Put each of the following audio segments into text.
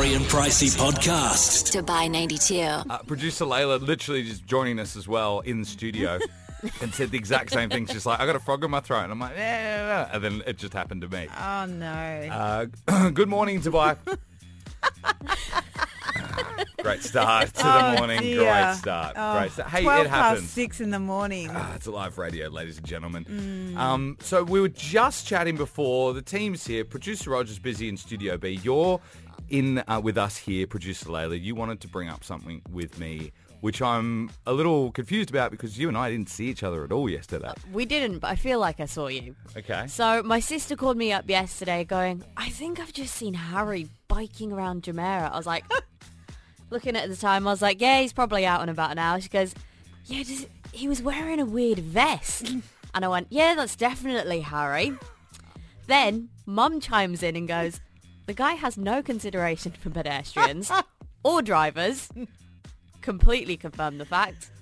Harry and Pricey Podcast. Dubai 92. Producer Layla literally just joining us as well in the studio. And said the exact same thing. She's like, I got a frog in my throat. And I'm like, yeah. And then it just happened to me. Oh, no. Good morning, Dubai. Great start to the morning. Dear. Great start. Great start. Hey, 12 it happens. Past 6 in the morning. It's live radio, ladies and gentlemen. So we were just chatting before. The team's here. Producer Roger's busy in Studio B. You're in with us here, Producer Layla. You wanted to bring up something with me, which I'm a little confused about because you and I didn't see each other at all yesterday. We didn't, but I feel like I saw you. Okay. So my sister called me up yesterday going, I think I've just seen Harry biking around Jumeirah. I was like, looking at the time, I was like, yeah, he's probably out and about now. She goes, yeah, he was wearing a weird vest. And I went, yeah, that's definitely Harry. Then Mum chimes in and goes, the guy has no consideration for pedestrians or drivers. Completely confirmed the fact.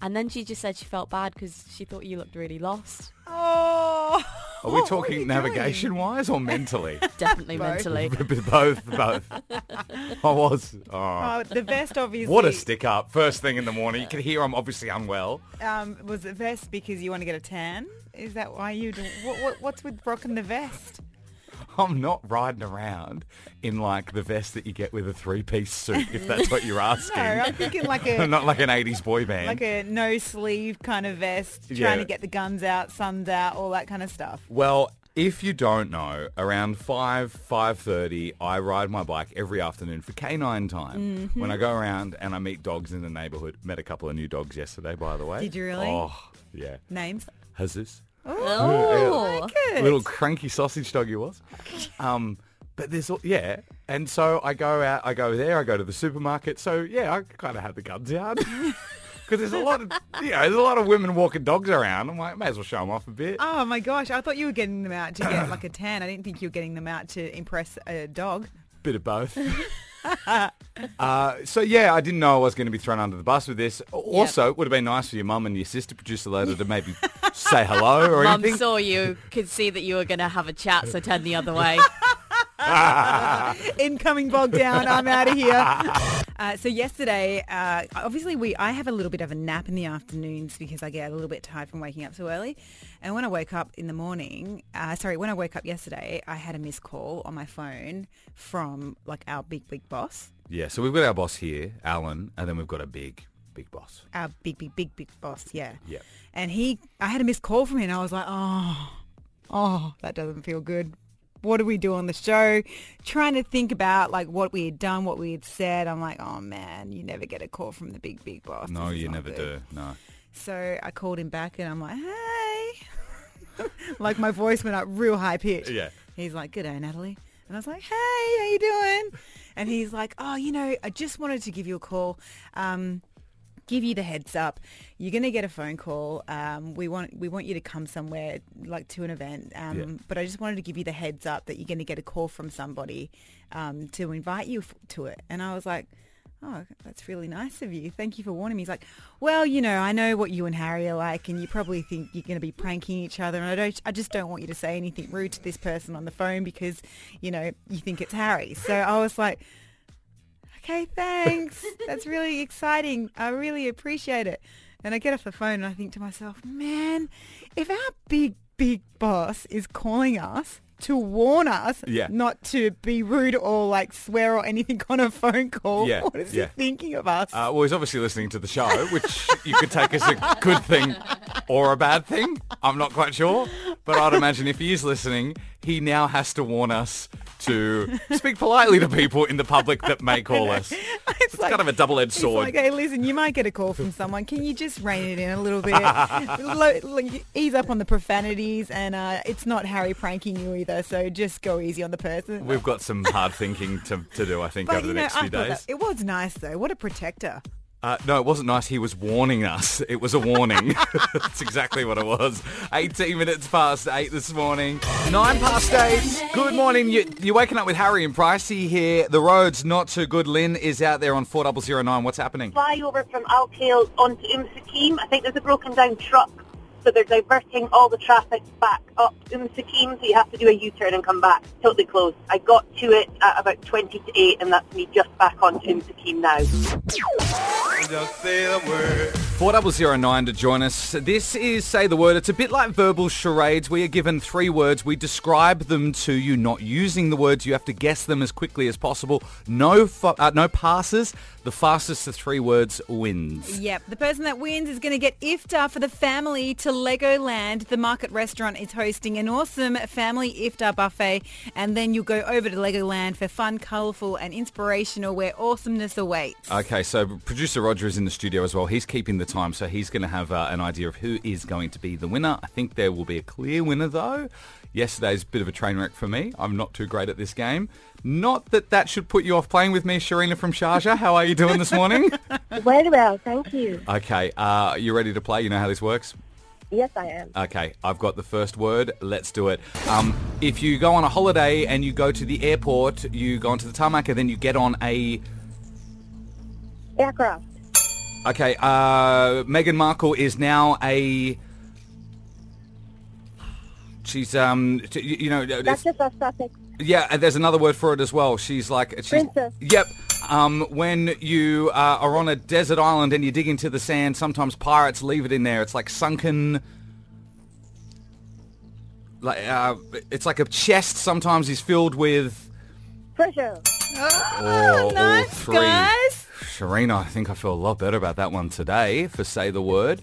And then she just said she felt bad because she thought you looked really lost. Oh. Are we talking navigation-wise or mentally? Definitely mentally. Both. I was. Oh, the vest obviously. What a stick-up. First thing in the morning. You can hear I'm obviously unwell. Was the vest because you want to get a tan? Is that why you do? What's with Brock and the vest? I'm not riding around in, like, the vest that you get with a three-piece suit, if that's what you're asking. No, I'm thinking like a... not like an 80s boy band. Like a no-sleeve kind of vest, trying to get the guns out, suns out, all that kind of stuff. Well, if you don't know, around 5:30, I ride my bike every afternoon for K9 time. Mm-hmm. When I go around and I meet dogs in the neighbourhood. Met a couple of new dogs yesterday, by the way. Did you really? Oh, yeah. Names? Jesus. Oh, I like it. Little cranky sausage dog he was. But there's, and so I go out, I go to the supermarket. So, yeah, I kind of had the guns out. Because there's a lot of, there's a lot of women walking dogs around. I'm like, may as well show them off a bit. Oh my gosh, I thought you were getting them out to get like a tan. I didn't think you were getting them out to impress a dog. Bit of both. So, I didn't know I was going to be thrown under the bus with this. Also, it would have been nice for your mum and your sister producer later to maybe say hello or anything. Mum saw you, could see that you were going to have a chat, so turn the other way. Incoming bogged down, I'm out of here. So yesterday, obviously I have a little bit of a nap in the afternoons because I get a little bit tired from waking up so early. And when I woke up when I woke up yesterday, I had a missed call on my phone from like our big boss. Yeah, so we've got our boss here, Alan, and then we've got a big boss. Our big boss, yeah. Yeah. And I had a missed call from him and I was like, oh, that doesn't feel good. What do we do on the show? Trying to think about like what we had done, what we had said. I'm like, oh man, you never get a call from the big boss. No, you never do. No. So I called him back and I'm like, hey. Like my voice went up real high pitch. Yeah. He's like, good day, Natalie. And I was like, hey, how you doing? And he's like, oh, I just wanted to give you a call. Give you the heads up, you're going to get a phone call. We want you to come somewhere, like to an event. But I just wanted to give you the heads up that you're going to get a call from somebody to invite you to it. And I was like, oh, that's really nice of you. Thank you for warning me. He's like, well, I know what you and Harry are like, and you probably think you're going to be pranking each other. And I just don't want you to say anything rude to this person on the phone because, you think it's Harry. So I was like, okay, thanks. That's really exciting. I really appreciate it. And I get off the phone and I think to myself, man, if our big boss is calling us to warn us not to be rude or like swear or anything on a phone call, what is he thinking of us? Well, he's obviously listening to the show, which you could take as a good thing or a bad thing. I'm not quite sure. But I'd imagine if he is listening, he now has to warn us to speak politely to people in the public that may call us. It's like, kind of a double-edged sword. It's like, hey, listen, you might get a call from someone. Can you just rein it in a little bit? Ease up on the profanities, and it's not Harry pranking you either, so just go easy on the person. We've got some hard thinking to do, I think, over the next few days. It was nice, though. What a protector. No, it wasn't nice. He was warning us. It was a warning. That's exactly what it was. 18 minutes past 8 this morning. 9 past 8. Good morning. You're waking up with Harry and Pricey here. The road's not too good. Lynn is out there on 4009. What's happening? Flyover from Alkale onto Umsakim. I think there's a broken down truck So they're diverting all the traffic back up into Keene, so you have to do a U-turn and come back. Totally closed. I got to it at about 20 to 8, and that's me just back onto into Keene now. Just say the word. 40009 to join us. This is Say the Word. It's a bit like verbal charades. We are given three words. We describe them to you, not using the words. You have to guess them as quickly as possible. No passes. The fastest of three words wins. Yep. The person that wins is going to get iftar for the family to Legoland. The Market Restaurant is hosting an awesome family iftar buffet. And then you'll go over to Legoland for fun, colourful and inspirational, where awesomeness awaits. Okay, so producer Roger is in the studio as well. He's keeping the time, so he's going to have an idea of who is going to be the winner. I think there will be a clear winner, though. Yesterday's a bit of a train wreck for me. I'm not too great at this game. Not that that should put you off playing with me, Serena from Sharjah. How are you doing this morning? Very well, thank you. Okay, you ready to play? You know how this works? Yes, I am. Okay, I've got the first word. Let's do it. If you go on a holiday and you go to the airport, you go onto the tarmac and then you get on a... aircraft. Okay, Meghan Markle is now a... She's, Duchess of Sussex. Yeah, there's another word for it as well. She's like... Princess. Yep. When you are on a desert island and you dig into the sand, sometimes pirates leave it in there. It's like sunken... it's like a chest sometimes is filled with... Treasure. Oh, nice, guys. Serena, I think I feel a lot better about that one today for Say the Word.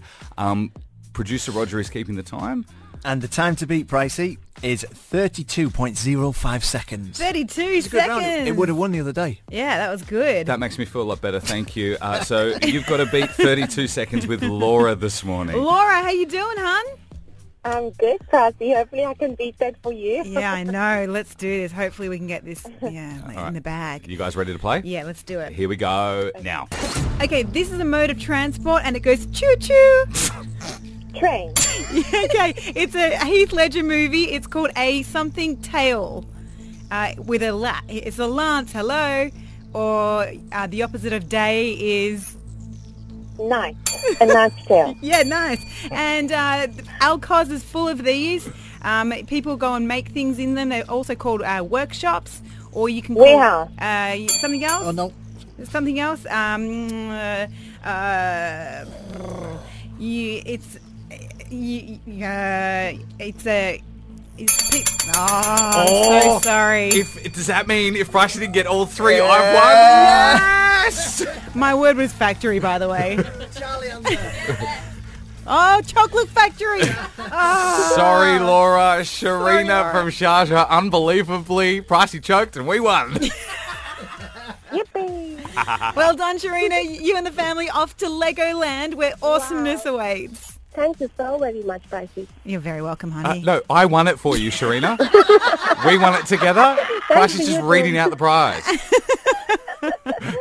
Producer Roger is keeping the time. And the time to beat Pricey is 32.05 seconds. 32 seconds. It would have won the other day. Yeah, that was good. That makes me feel a lot better, thank you. So you've got to beat 32 seconds with Laura this morning. Laura, how you doing, hun? I'm good, Pricey. Hopefully I can beat that for you. Yeah, I know. Let's do this. Hopefully we can get this in the bag. You guys ready to play? Yeah, let's do it. Here we go now. Okay, this is a mode of transport and it goes choo-choo. Train. Okay, it's a Heath Ledger movie. It's called A Something Tale with a la. It's a lance, hello, or the opposite of day is... Night. A night's tale. Yeah, nice. And Alcoz is full of these. People go and make things in them. They're also called workshops, or you can call... Warehouse. Something else? Oh, no. Something else? I'm so sorry. Does that mean if Bryce didn't get all three, I've won? Yes! My word was factory, by the way. Charlie, I'm there. Oh, chocolate factory. Oh. Sorry, Laura. Serena from Sharjah, unbelievably, Pricey choked and we won. Yippee. Well done, Serena. You and the family off to Legoland, where awesomeness awaits. Thank you so very much, Pricey. You're very welcome, honey. No, I won it for you, Serena. We won it together. Pricey's just reading out the prize.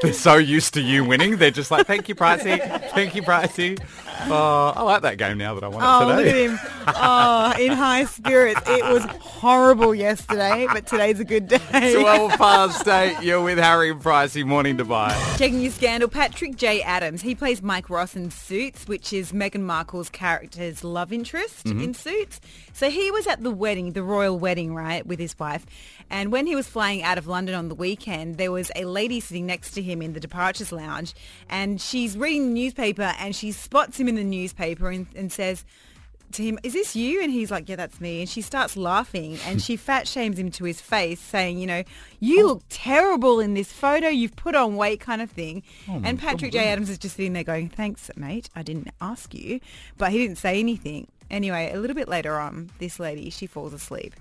They're so used to you winning. They're just like, thank you, Pricey. Thank you, Pricey. Oh, I like that game now that I won it today. Look at him. Oh, in high spirits. It was horrible yesterday, but today's a good day. 12 past 8, you're with Harry and Pricey, Morning Dubai. Checking your scandal, Patrick J. Adams. He plays Mike Ross in Suits, which is Meghan Markle's character's love interest in Suits. So he was at the wedding, the royal wedding, right, with his wife. And when he was flying out of London on the weekend, there was a lady sitting next to him in the departures lounge, and she's reading the newspaper, and she spots him in the newspaper and says to him, "Is this you?" And he's like, "Yeah, that's me." And she starts laughing and she fat shames him to his face, saying, you know, "You look terrible in this photo. You've put on weight," kind of thing. And Patrick J. Adams is just sitting there going, "Thanks, mate. I didn't ask you." But he didn't say anything. Anyway, a little bit later on, this lady, she falls asleep.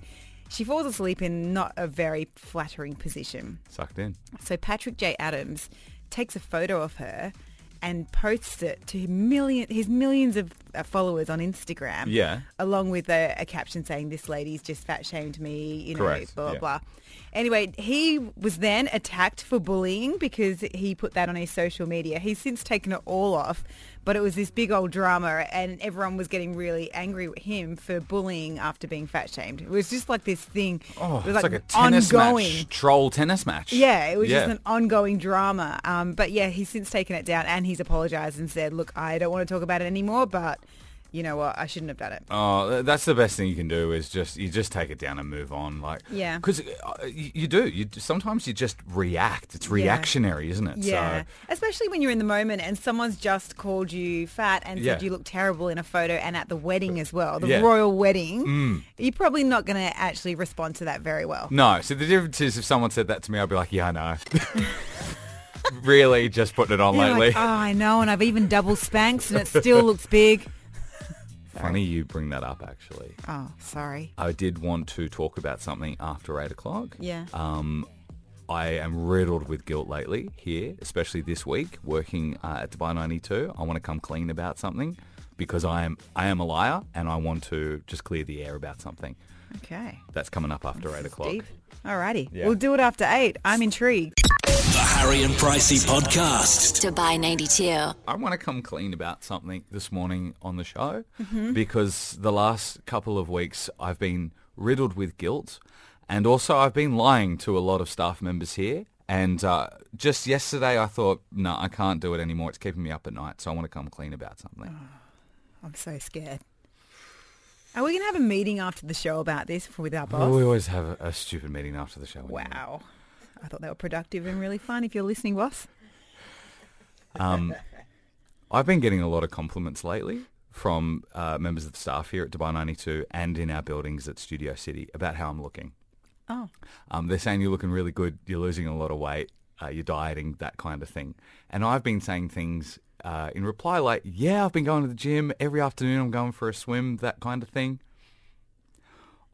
She falls asleep in not a very flattering position. Sucked in. So Patrick J. Adams takes a photo of her and posts it to his millions of followers on Instagram. Yeah. Along with a caption saying, "This lady's just fat shamed me," you know, correct, blah, blah, blah. Anyway, he was then attacked for bullying because he put that on his social media. He's since taken it all off, but it was this big old drama and everyone was getting really angry with him for bullying after being fat shamed. It was just like this thing. Oh, it was like a tennis ongoing match, troll tennis match. Yeah, it was just an ongoing drama. But yeah, he's since taken it down and he's apologised and said, "Look, I don't want to talk about it anymore, but you know what, I shouldn't have done it. Oh, that's the best thing you can do is just take it down and move on. Like, yeah. Because you do. Sometimes you just react. It's reactionary, isn't it? Yeah. So, especially when you're in the moment and someone's just called you fat and said you look terrible in a photo and at the wedding as well, the royal wedding. Mm. You're probably not going to actually respond to that very well. No. So the difference is if someone said that to me, I'd be like, yeah, I know. Really just putting it on lately. Like, oh, I know, and I've even double Spanx and it still looks big. Funny you bring that up, actually. Oh, sorry. I did want to talk about something after 8 o'clock. Yeah. I am riddled with guilt lately here, especially this week, working at Dubai 92. I want to come clean about something because I am a liar and I want to just clear the air about something. Okay. That's coming up after 8 o'clock. Deep. All righty. Yeah. We'll do it after 8. I'm intrigued. The Harry and Pricey Podcast. Dubai 92. I want to come clean about something this morning on the show because the last couple of weeks I've been riddled with guilt and also I've been lying to a lot of staff members here. And just yesterday I thought, no, I can't do it anymore. It's keeping me up at night. So I want to come clean about something. Oh, I'm so scared. Are we going to have a meeting after the show about this with our boss? We always have a stupid meeting after the show. Wow. I thought they were productive and really fun if you're listening, boss. I've been getting a lot of compliments lately from members of the staff here at Dubai 92 and in our buildings at Studio City about how I'm looking. Oh. They're saying you're looking really good, you're losing a lot of weight, you're dieting, that kind of thing. And I've been saying things in reply like, yeah, I've been going to the gym, every afternoon I'm going for a swim, that kind of thing.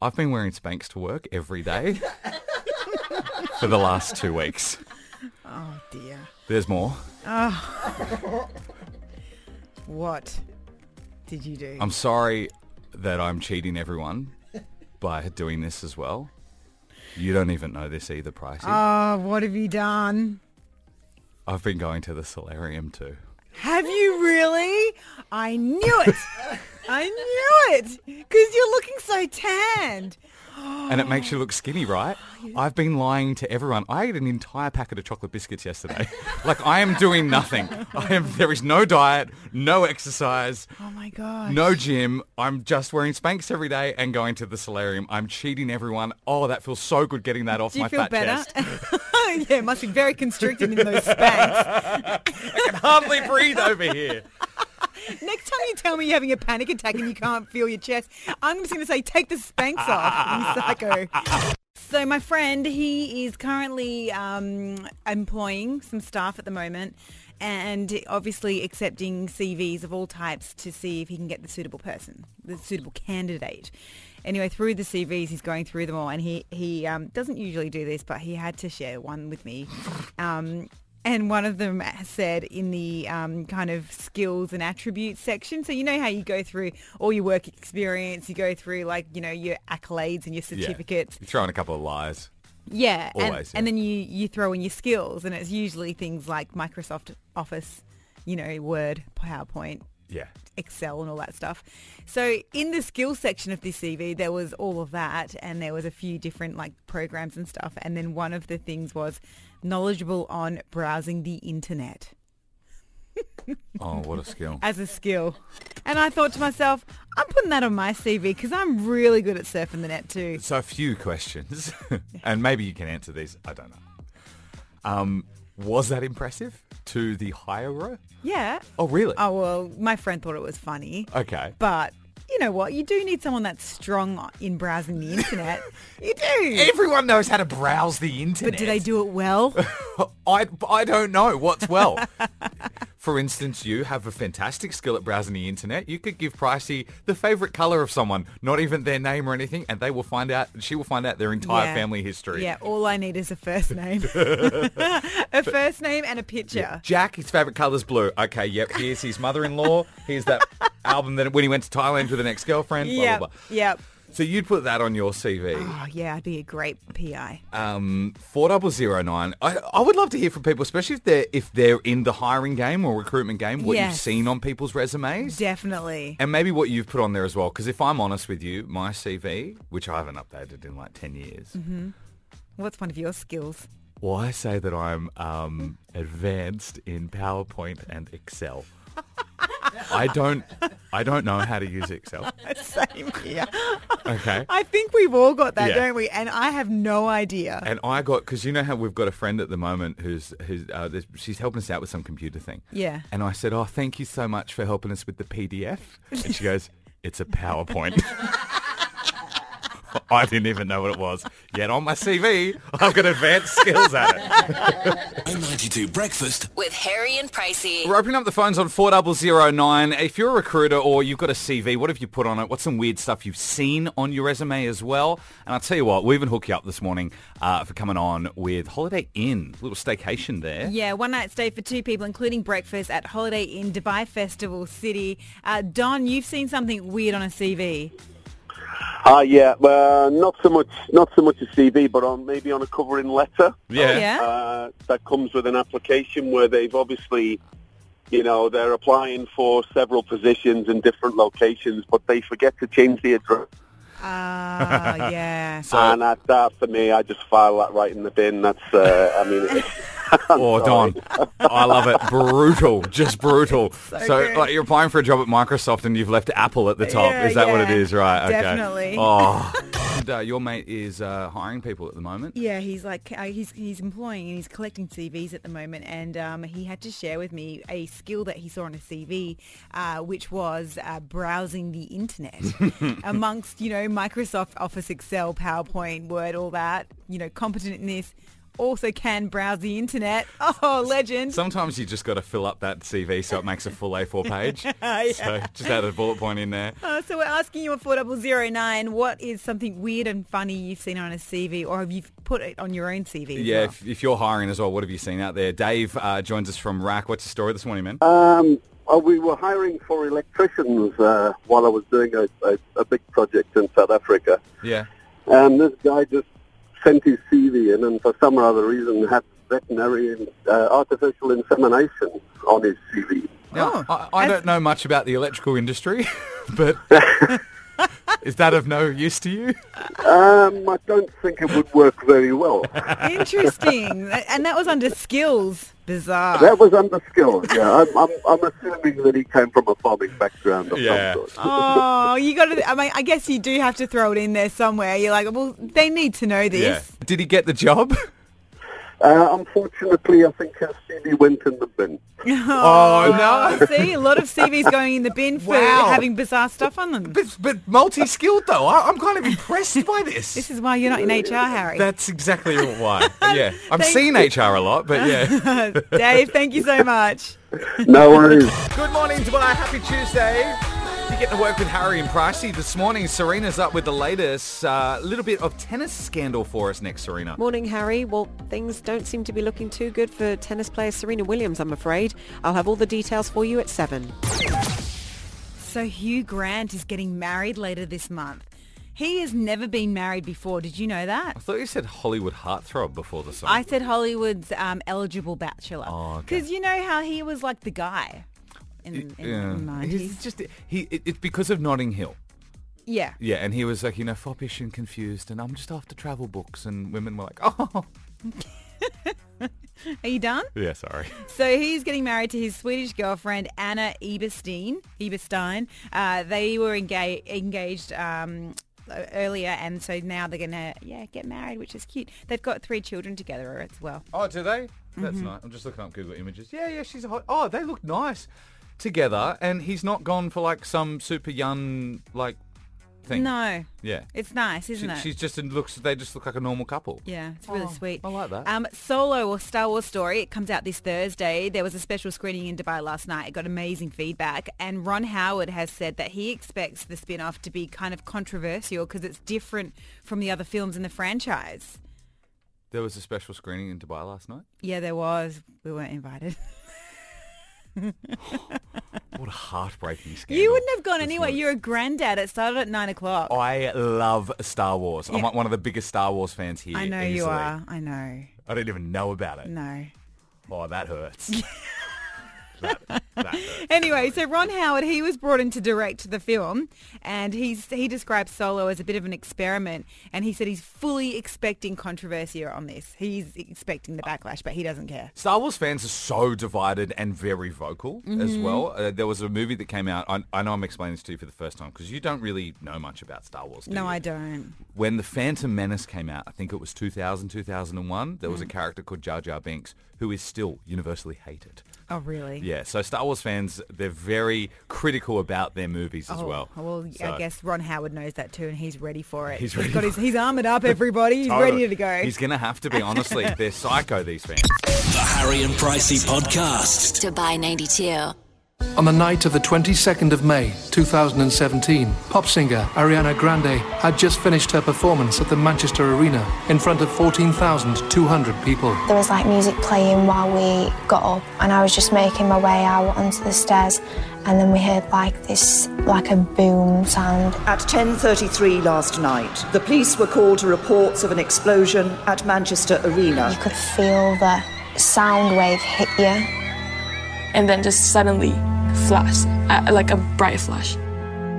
I've been wearing Spanx to work every day. For the last 2 weeks. Oh, dear. There's more. Oh. What did you do? I'm sorry that I'm cheating everyone by doing this as well. You don't even know this either, Pricey. Oh, what have you done? I've been going to the solarium too. Have you really? I knew it. I knew it. Because you're looking so tanned. And it makes you look skinny, right? I've been lying to everyone. I ate an entire packet of chocolate biscuits yesterday. Like, I am doing nothing. There is no diet, no exercise. Oh, my God. No gym. I'm just wearing Spanx every day and going to the solarium. I'm cheating everyone. Oh, that feels so good getting that off my fat chest. Do you feel better? Yeah, it must be very constricting in those Spanx. I can hardly breathe over here. Next time you tell me you're having a panic attack and you can't feel your chest, I'm just going to say, take the Spanx off, you psycho. So my friend, he is currently employing some staff at the moment and obviously accepting CVs of all types to see if he can get the suitable person, the suitable candidate. Anyway, through the CVs, he's going through them all and he doesn't usually do this, but he had to share one with me. And one of them said in the kind of skills and attributes section, so you know how you go through all your work experience, you go through like, you know, your accolades and your certificates. You throw in a couple of lies. Yeah. Always. And then you throw in your skills and it's usually things like Microsoft Office, you know, Word, PowerPoint. Yeah. Excel and all that stuff. So in the skills section of this CV, there was all of that and there was a few different like programs and stuff. And then one of the things was knowledgeable on browsing the internet. Oh, what a skill. As a skill. And I thought to myself, I'm putting that on my CV because I'm really good at surfing the net too. So a few questions and maybe you can answer these. I don't know. Was that impressive to the hirer? Yeah. Oh, really? Oh, well, my friend thought it was funny. Okay. But you know what? You do need someone that's strong in browsing the internet. You do. Everyone knows how to browse the internet. But do they do it well? I don't know what's well. For instance, you have a fantastic skill at browsing the internet. You could give Pricey the favourite colour of someone, not even their name or anything, and she will find out their entire family history. Yeah, all I need is a first name. A first name and a picture. Yeah. Jack, his favourite colour's blue. Okay, yep, here's his mother-in-law. Here's that album that when he went to Thailand with an ex-girlfriend, blah, blah, blah. Yep. So you'd put that on your CV. Oh, yeah, I'd be a great PI. 4009. I would love to hear from people, especially if they're in the hiring game or recruitment game, what you've seen on people's resumes. Definitely. And maybe what you've put on there as well. Because if I'm honest with you, my CV, which I haven't updated in like 10 years. Mm-hmm. What's one of your skills? Well, I say that I'm advanced in PowerPoint and Excel. I don't... I don't know how to use Excel. Same here. Okay. I think we've all got that, don't we? And I have no idea. And I got, because you know how we've got a friend at the moment who's she's helping us out with some computer thing. Yeah. And I said, oh, thank you so much for helping us with the PDF. And she goes, it's a PowerPoint. I didn't even know what it was. Yet on my CV, I've got advanced skills at it. O92 Breakfast with Harry and Pricey. We're opening up the phones on 40009. If you're a recruiter or you've got a CV, what have you put on it? What's some weird stuff you've seen on your resume as well? And I'll tell you what, we even hook you up this morning for coming on with Holiday Inn. A little staycation there. Yeah, one night stay for two people, including breakfast at Holiday Inn, Dubai Festival City. Don, you've seen something weird on a CV. Not so much a CV, but maybe on a covering letter. Yeah. That comes with an application where they've obviously, they're applying for several positions in different locations, but they forget to change the address. Ah, yeah. And that for me, I just file that right in the bin. That's, oh, Don, I love it. Brutal. Just brutal. So like, you're applying for a job at Microsoft and you've left Apple at the top. Yeah, is that what it is? Right. Okay. Definitely. Oh. And, your mate is hiring people at the moment. Yeah, he's like, he's employing and he's collecting CVs at the moment. And he had to share with me a skill that he saw on a CV, which was browsing the internet amongst, Microsoft Office, Excel, PowerPoint, Word, all that, competent in this. Also can browse the internet. Oh, legend. Sometimes you just got to fill up that CV so it makes a full A4 page. Yeah. So just add a bullet point in there. So we're asking you on 40009, what is something weird and funny you've seen on a CV, or have you put it on your own CV? Yeah, well? If you're hiring as well, what have you seen out there? Dave joins us from RAC. What's your story this morning, man? We were hiring for electricians while I was doing a big project in South Africa. Yeah. And this guy just sent his CV in, and for some other reason had veterinary and artificial insemination on his CV. Now, I don't know much about the electrical industry, but is that of no use to you? I don't think it would work very well. Interesting. And that was under skills. Bizarre. That was under skills, yeah. I'm assuming that he came from a farming background of some sort. Oh, you got to. I mean, I guess you do have to throw it in there somewhere. You're like, well, they need to know this. Yeah. Did he get the job? Unfortunately, I think her CV went in the bin. Oh, no. See, a lot of CVs going in the bin for having bizarre stuff on them. But multi-skilled, though. I'm kind of impressed by this. This is why you're not in HR, Harry. That's exactly why. Yeah. I'm seeing HR a lot, but yeah. Dave, thank you so much. No worries. Good morning, Dubai. Happy Tuesday. You're getting to work with Harry and Pricey this morning. Serena's up with the latest little bit of tennis scandal for us next, Serena. Morning, Harry. Well, things don't seem to be looking too good for tennis player Serena Williams, I'm afraid. I'll have all the details for you at 7. So Hugh Grant is getting married later this month. He has never been married before. Did you know that? I thought you said Hollywood heartthrob before the song. I said Hollywood's eligible bachelor. Oh, okay. Because you know how he was like the guy. In the 90s. It's because of Notting Hill. Yeah. Yeah, and he was like, foppish and confused, and I'm just after travel books, and women were like, oh. Are you done? Yeah, sorry. So he's getting married to his Swedish girlfriend, Anna Eberstein. They were engaged earlier, and so now they're going to get married, which is cute. They've got 3 children together as well. Oh, do they? That's nice. I'm just looking up Google images. Yeah, she's hot. Oh, they look nice together, and he's not gone for like some super young like thing. No. Yeah. It's nice, isn't it? She's just they just look like a normal couple. Yeah, it's really sweet. I like that. Solo, or Star Wars Story, it comes out this Thursday. There was a special screening in Dubai last night. It got amazing feedback, and Ron Howard has said that he expects the spin-off to be kind of controversial because it's different from the other films in the franchise. There was a special screening in Dubai last night? Yeah, there was. We weren't invited. What a heartbreaking scandal. You wouldn't have gone anyway. You're a granddad. It started at 9 o'clock. I love Star Wars. Yeah. I'm like one of the biggest Star Wars fans here. I know you are. I know. I didn't even know about it. No. Oh, that hurts. That anyway, so Ron Howard, he was brought in to direct the film, and he described Solo as a bit of an experiment, and he said he's fully expecting controversy on this. He's expecting the backlash, but he doesn't care. Star Wars fans are so divided and very vocal as well. There was a movie that came out, I know I'm explaining this to you for the first time, because you don't really know much about Star Wars, do you? No, I don't. When The Phantom Menace came out, I think it was 2000, 2001, there was a character called Jar Jar Binks, who is still universally hated. Oh, really? Yeah, so Star Wars fans, they're very critical about their movies as well. Well, so, I guess Ron Howard knows that too, and he's ready for it. He's armoured up, everybody. He's ready to go. He's going to have to be, honestly. They're psycho, these fans. The Harry and Pricey Podcast. Dubai 92. On the night of the 22nd of May, 2017, pop singer Ariana Grande had just finished her performance at the Manchester Arena in front of 14,200 people. There was like music playing while we got up, and I was just making my way out onto the stairs, and then we heard like a boom sound. At 10:33 last night, the police were called to reports of an explosion at Manchester Arena. You could feel the sound wave hit you. And then just suddenly flash, like a bright flash.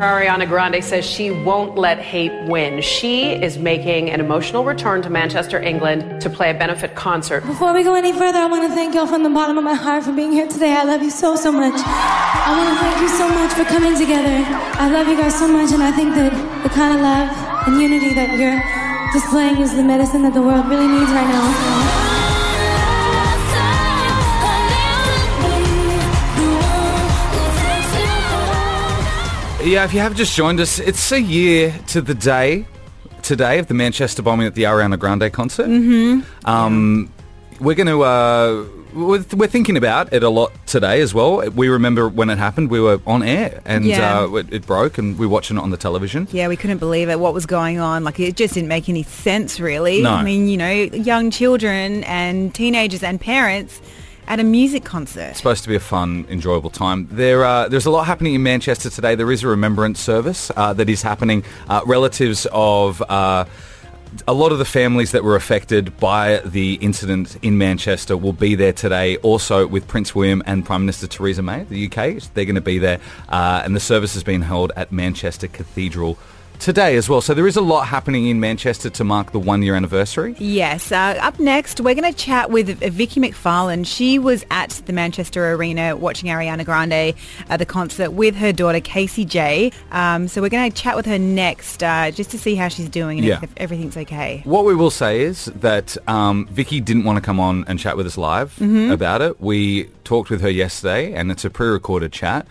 Ariana Grande says she won't let hate win. She is making an emotional return to Manchester, England to play a benefit concert. Before we go any further, I want to thank y'all from the bottom of my heart for being here today. I love you so, so much. I want to thank you so much for coming together. I love you guys so much, and I think that the kind of love and unity that you're displaying is the medicine that the world really needs right now. Yeah, if you have just joined us, it's a year to the day today of the Manchester bombing at the Ariana Grande concert. We're going to we're thinking about it a lot today as well. We remember when it happened, we were on air, and it broke, and we were watching it on the television. Yeah, we couldn't believe it, what was going on. Like, it just didn't make any sense, really. No. I mean, you know, young children and teenagers and parents at a music concert. It's supposed to be a fun, enjoyable time. There's a lot happening in Manchester today. There is a remembrance service that is happening. Relatives of a lot of the families that were affected by the incident in Manchester will be there today, also with Prince William and Prime Minister Theresa May of the UK. They're going to be there. And the service has been held at Manchester Cathedral today as well. So there is a lot happening in Manchester to mark the 1 year anniversary. Yes. Up next, we're going to chat with Vicky McFarlane. She was at the Manchester Arena watching Ariana Grande at the concert with her daughter, Casey J. So we're going to chat with her next just to see how she's doing and if everything's okay. What we will say is that Vicky didn't want to come on and chat with us live about it. We talked with her yesterday, and it's a pre-recorded chat.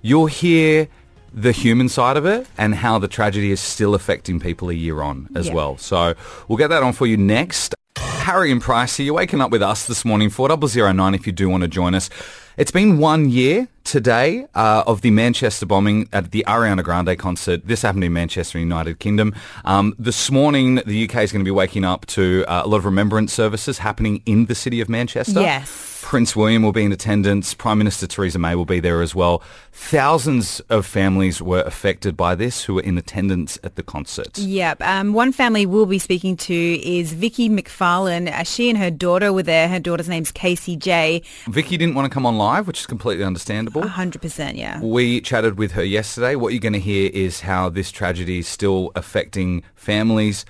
You'll hear the human side of it and how the tragedy is still affecting people a year on as well. So we'll get that on for you next. Harry and Pricey, you're waking up with us this morning, 4009 if you do want to join us. It's been 1 year today of the Manchester bombing at the Ariana Grande concert. This happened in Manchester, United Kingdom. This morning, the UK is going to be waking up to a lot of remembrance services happening in the city of Manchester. Yes. Prince William will be in attendance. Prime Minister Theresa May will be there as well. Thousands of families were affected by this who were in attendance at the concert. Yep. One family we'll be speaking to is Vicky McFarlane. She and her daughter were there. Her daughter's name's Casey J. Vicky didn't want to come on live, which is completely understandable. 100%, yeah. We chatted with her yesterday. What you're going to hear is how this tragedy is still affecting families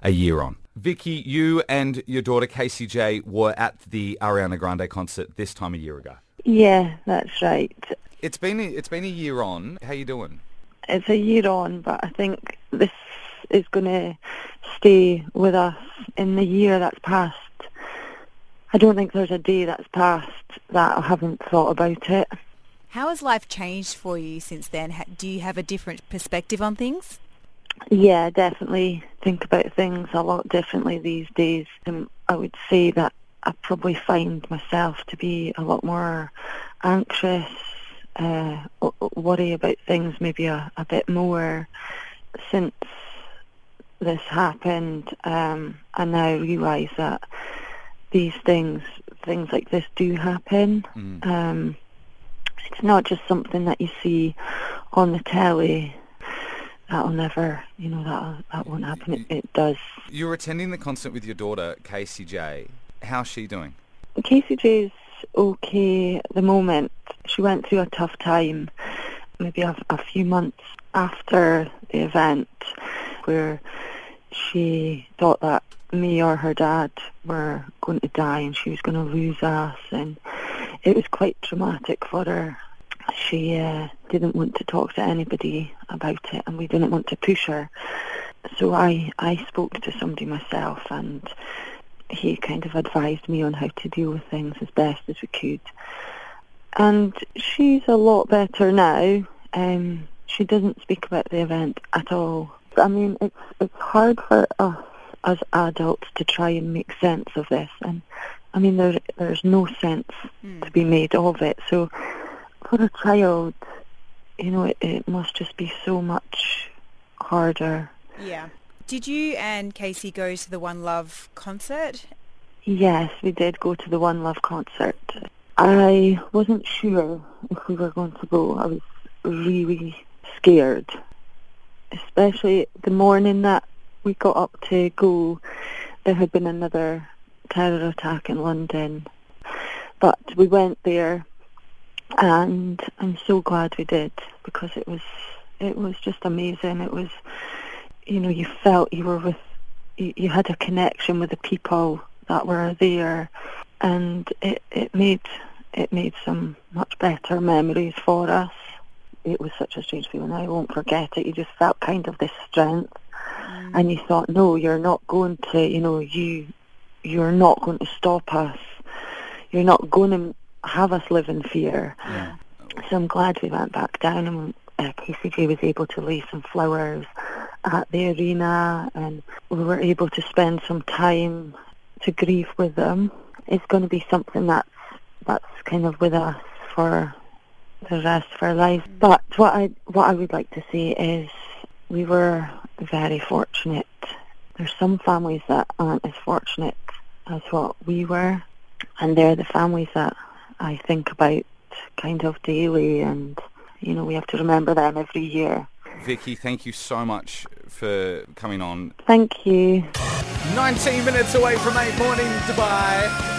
a year on. Vicky, you and your daughter Casey J were at the Ariana Grande concert this time a year ago. Yeah, that's right. It's been a year on. How you doing? It's a year on, but I think this is going to stay with us in the year that's passed. I don't think there's a day that's passed that I haven't thought about it. How has life changed for you since then? Do you have a different perspective on things? Yeah, definitely think about things a lot differently these days. I would say that I probably find myself to be a lot more anxious, worry about things maybe a bit more since this happened. I now realise that these things like this do happen. It's not just something that you see on the telly. That'll never, that won't happen. It does. You're attending the concert with your daughter, Casey J. How's she doing? Casey J's okay at the moment. She went through a tough time, maybe a few months after the event, where she thought that me or her dad were going to die and she was going to lose us, and it was quite traumatic for her. She didn't want to talk to anybody about it, and we didn't want to push her. So I spoke to somebody myself, and he kind of advised me on how to deal with things as best as we could. And she's a lot better now. She doesn't speak about the event at all. I mean, it's hard for us as adults to try and make sense of this. And I mean, there's no sense to be made of it. So for a child, you know, it must just be so much harder. Yeah. Did you and Casey go to the One Love concert? Yes, we did go to the One Love concert. I wasn't sure if we were going to go. I was really scared, especially the morning that we got up to go. There had been another terror attack in London, but we went there, and I'm so glad we did, because it was just amazing. It was, you know, you felt you were with, you had a connection with the people that were there, and it made some much better memories for us. It was such a strange feeling. I won't forget it. You just felt kind of this strength, and you thought, no, you're not going to, you know, you're not going to stop us. You're not going to have us live in fear. Yeah. So I'm glad we went back down, and Casey J was able to lay some flowers at the arena, and we were able to spend some time to grieve with them. It's going to be something that's kind of with us for the rest of our lives. But what I would like to say is we were very fortunate. There's some families that aren't as fortunate as what we were, and they're the families that I think about kind of daily, and, you know, we have to remember them every year. Vicky, thank you so much for coming on. Thank you. 19 minutes away from 8 morning Dubai.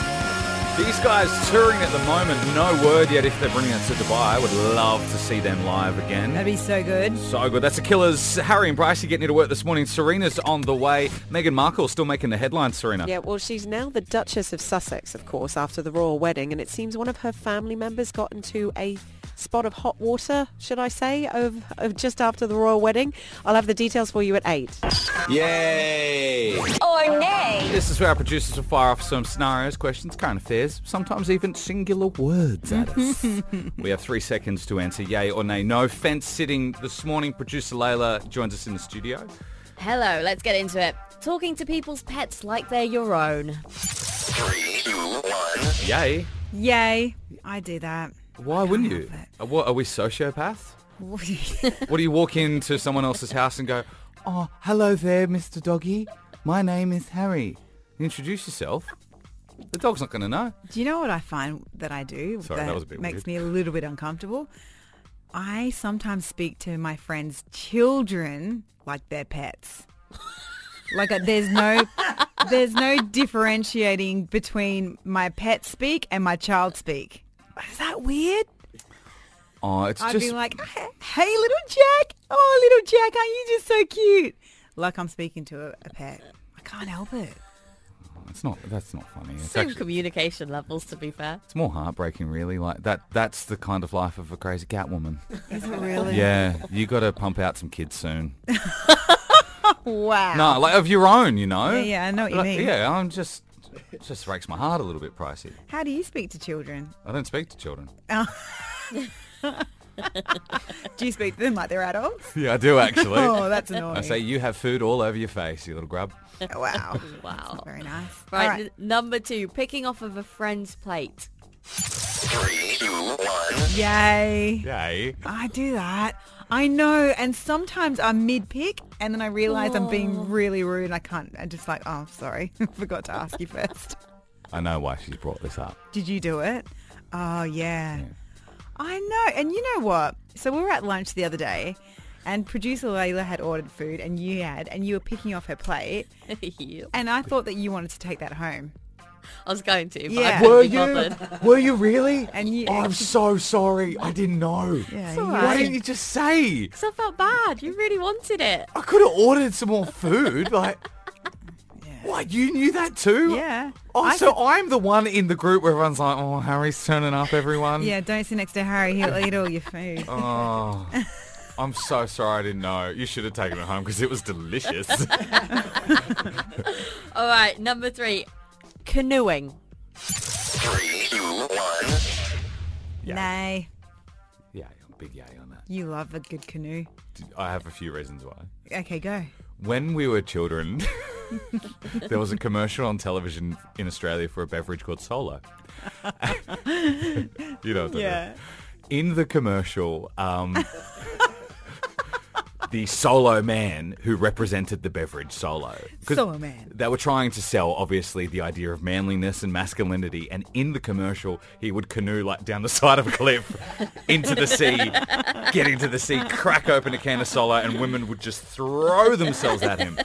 These guys touring at the moment. No word yet if they're bringing us to Dubai. I would love to see them live again. That'd be so good. So good. That's the Killers. Harry and Pricey getting you to work this morning. Serena's on the way. Meghan Markle still making the headlines, Serena. Yeah, well, she's now the Duchess of Sussex, of course, after the royal wedding. And it seems one of her family members got into a spot of hot water, should I say, of just after the royal wedding. I'll have the details for you at 8. Yay! Or nay! This is where our producers will fire off some scenarios, questions, current affairs, sometimes even singular words at us. We have 3 seconds to answer yay or nay. No fence sitting this morning. Producer Layla joins us in the studio. Hello, let's get into it. Talking to people's pets like they're your own. 3, 2, 1. Yay. Yay. I do that. Why wouldn't you? What, are we sociopaths? What, do you walk into someone else's house and go, oh, hello there, Mr. Doggy. My name is Harry. You introduce yourself. The dog's not going to know. Do you know what I find that I do? Sorry, that was a bit makes weird. Me a little bit uncomfortable. I sometimes speak to my friends' children like they're pets. Like there's no differentiating between my pet speak and my child speak. Is that weird? Oh, it's I'd be like, hey, little Jack. Oh, little Jack, aren't you just so cute? Like I'm speaking to a pet. I can't help it. That's not funny. It's same actually, communication levels, to be fair. It's more heartbreaking, really. Like that's the kind of life of a crazy cat woman. Is it really? Yeah. You got to pump out some kids soon. Wow. No, like of your own, you know? Yeah, I know what you mean. Yeah, I'm just... It just breaks my heart a little bit, Pricey. How do you speak to children? I don't speak to children. Oh. Do you speak to them like they're adults? Yeah, I do, actually. Oh, that's annoying. I say, you have food all over your face, you little grub. Oh, wow. Wow. Very nice. Right, number 2, picking off of a friend's plate. 3, 2, 1. Yay. Yay. I do that. I know, and sometimes I'm mid-pick, and then I realise I'm being really rude. I can't, I'm just like, oh, sorry, forgot to ask you first. I know why she's brought this up. Did you do it? Oh, yeah. I know, and you know what? So we were at lunch the other day, and producer Layla had ordered food, and you were picking off her plate, and I thought that you wanted to take that home. I was going to, but yeah. Were you really? And you, oh, I'm so sorry. I didn't know. Yeah, right. Why didn't you just say? Because I felt bad. You really wanted it. I could have ordered some more food. Like, yeah. What? You knew that too? Yeah. Oh, I'm the one in the group where everyone's like, oh, Harry's turning up, everyone. Yeah, don't sit next to Harry. He'll eat all your food. Oh. I'm so sorry I didn't know. You should have taken it home because it was delicious. All right, number 3, canoeing. 3, 2, 1. Yeah. Nay. Yeah, big yay on that. You love a good canoe. I have a few reasons why. Okay, go. When we were children, there was a commercial on television in Australia for a beverage called Solo. You know what that yeah. is. In the commercial, the Solo man who represented the beverage Solo. Solo man. They were trying to sell, obviously, the idea of manliness and masculinity. And in the commercial, he would canoe like down the side of a cliff into the sea, get into the sea, crack open a can of Solo, and women would just throw themselves at him.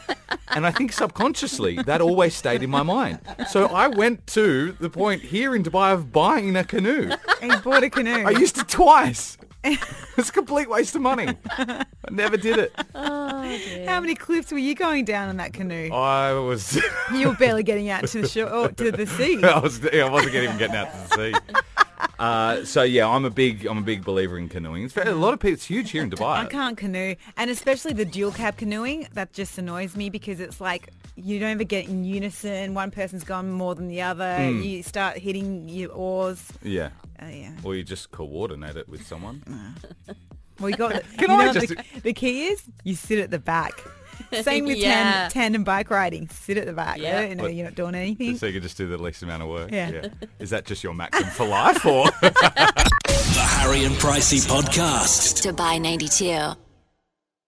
And I think subconsciously, that always stayed in my mind. So I went to the point here in Dubai of buying a canoe. And you bought a canoe. I used it twice. It's a complete waste of money. I never did it. Oh, dear. How many cliffs were you going down in that canoe? I was... You were barely getting out to the shore, or to the sea. I wasn't even getting out to the sea. So yeah, I'm a big believer in canoeing. It's a lot of people. It's huge here in Dubai. I can't canoe, and especially the dual cab canoeing. That just annoys me because it's like you don't ever get in unison. One person's gone more than the other. Mm. You start hitting your oars. Yeah. Yeah. Or you just coordinate it with someone. Well, you got. The key is you sit at the back. Same with yeah. tandem bike riding. Sit at the back. Yeah. You know, you're not doing anything. So you can just do the least amount of work. Yeah. yeah. Is that just your maxim for life or? The Harry and Pricey Podcast. Dubai 92.